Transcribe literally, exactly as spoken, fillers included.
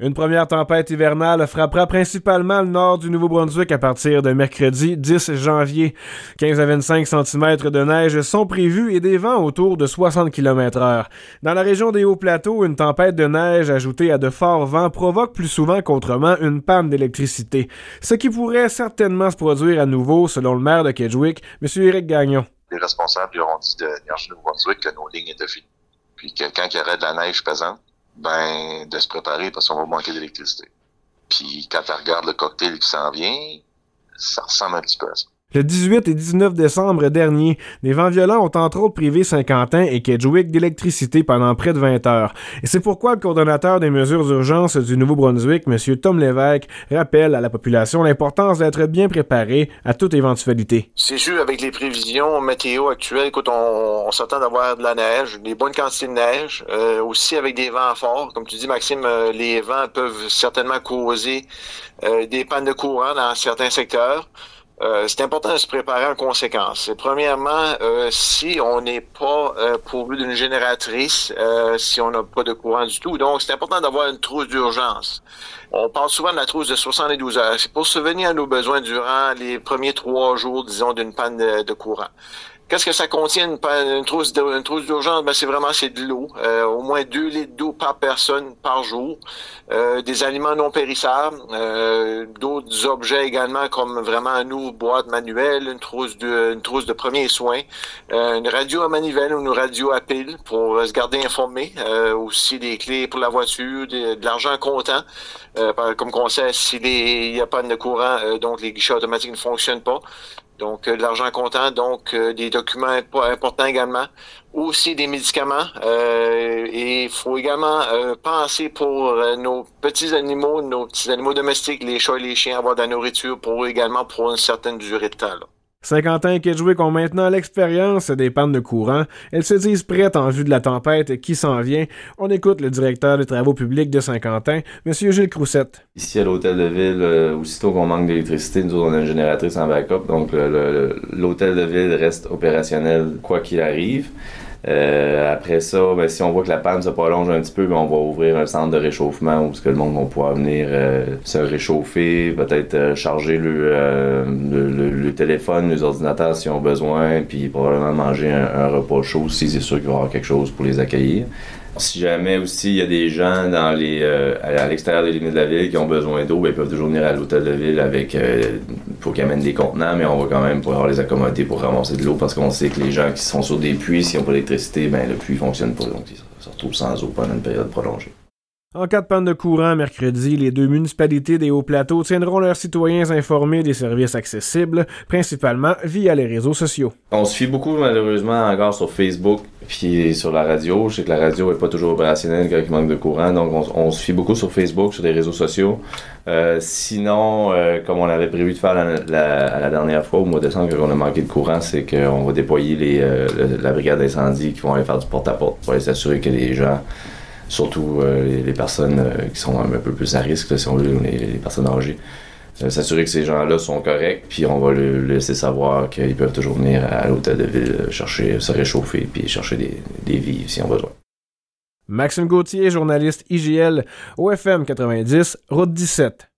Une première tempête hivernale frappera principalement le nord du Nouveau-Brunswick à partir de mercredi dix janvier. quinze à vingt-cinq centimètres de neige sont prévus et des vents autour de soixante kilomètres heure. Dans la région des Hauts-Plateaux, une tempête de neige ajoutée à de forts vents provoque plus souvent qu'autrement une panne d'électricité, ce qui pourrait certainement se produire à nouveau, selon le maire de Kedgewick, M. Eric Gagnon. Les responsables lui ont dit de l'énergie du Nouveau-Brunswick que nos lignes étaient finies, puis que quand il y aurait de la neige pesante, ben, de se préparer parce qu'on va manquer d'électricité. Puis quand tu regardes le cocktail qui s'en vient, ça ressemble un petit peu à ça. Le dix-huit et dix-neuf décembre dernier, des vents violents ont entre autres privé Saint-Quentin et Kedgewick d'électricité pendant près de vingt heures. Et c'est pourquoi le coordonnateur des mesures d'urgence du Nouveau-Brunswick, M. Tom Lévesque, rappelle à la population l'importance d'être bien préparé à toute éventualité. C'est sûr, avec les prévisions météo actuelles, écoute, on, on s'attend d'avoir de la neige, des bonnes quantités de neige, euh, aussi avec des vents forts. Comme tu dis, Maxime, euh, les vents peuvent certainement causer euh, des pannes de courant dans certains secteurs. Euh, c'est important de se préparer en conséquence. Et premièrement, euh, si on n'est pas euh, pourvu d'une génératrice, euh, si on n'a pas de courant du tout, donc c'est important d'avoir une trousse d'urgence. On parle souvent de la trousse de soixante-douze heures. C'est pour subvenir à nos besoins durant les premiers trois jours, disons, d'une panne de, de courant. Qu'est-ce que ça contient, une, panne, une, trousse, de, une trousse d'urgence? Ben, c'est vraiment c'est de l'eau, euh, au moins deux litres d'eau par personne par jour, euh, des aliments non périssables, euh, d'autres objets également comme vraiment une boîte manuelle, une trousse de, une trousse de premiers soins, euh, une radio à manivelle ou une radio à pile pour se garder informé, euh, aussi des clés pour la voiture, de, de l'argent comptant, euh, comme qu'on sait, s'il n'y a pas de courant, euh, donc les guichets automatiques ne fonctionnent pas. Donc, euh, de l'argent comptant, donc euh, des documents imp- importants également, aussi des médicaments. Euh, et il faut également euh, penser pour euh, nos petits animaux, nos petits animaux domestiques, les chats et les chiens, avoir de la nourriture pour eux également pour une certaine durée de temps. Là. Saint-Quentin et Kedgewick ont maintenant l'expérience des pannes de courant. Elles se disent prêtes en vue de la tempête qui s'en vient. On écoute le directeur des travaux publics de Saint-Quentin, M. Gilles Crousset. Ici, à l'hôtel de ville, euh, aussitôt qu'on manque d'électricité, nous autres, on a une génératrice en backup. Donc, le, le, l'hôtel de ville reste opérationnel quoi qu'il arrive. Euh, après ça, ben, si on voit que la panne se prolonge un petit peu, ben, on va ouvrir un centre de réchauffement où que le monde va pouvoir venir euh, se réchauffer, peut-être euh, charger le, euh, le, le, le téléphone, les ordinateurs s'ils ont besoin, puis probablement manger un, un repas chaud si c'est sûr qu'il va y avoir quelque chose pour les accueillir. Si jamais aussi il y a des gens dans les, euh, à l'extérieur des limites de la ville qui ont besoin d'eau, ben, ils peuvent toujours venir à l'hôtel de ville avec euh, pour qu'ils amènent des contenants, mais on va quand même pouvoir les accommoder pour ramasser de l'eau parce qu'on sait que les gens qui sont sur des puits, s'ils n'ont pas d'électricité, ben, le puits ne fonctionne pas, donc ils se retrouvent sans eau pendant une période prolongée. En cas de panne de courant, mercredi, les deux municipalités des Hauts-Plateaux tiendront leurs citoyens informés des services accessibles, principalement via les réseaux sociaux. On se fie beaucoup, malheureusement, encore sur Facebook puis sur la radio. Je sais que la radio n'est pas toujours opérationnelle quand il manque de courant, donc on, on se fie beaucoup sur Facebook, sur les réseaux sociaux. Euh, sinon, euh, comme on avait prévu de faire la, la, la dernière fois, au mois de décembre, quand on a manqué de courant, c'est qu'on va déployer les, euh, la brigade d'incendie qui vont aller faire du porte-à-porte pour aller s'assurer que les gens... Surtout euh, les, les personnes euh, qui sont un peu plus à risque, là, si on veut, les, les personnes âgées. Euh, s'assurer que ces gens-là sont corrects, puis on va le, le laisser savoir qu'ils peuvent toujours venir à l'hôtel de ville chercher, se réchauffer, puis chercher des, des vivres si on a besoin. Maxime Gauthier, journaliste I G L, O F M quatre-vingt-dix, route dix-sept.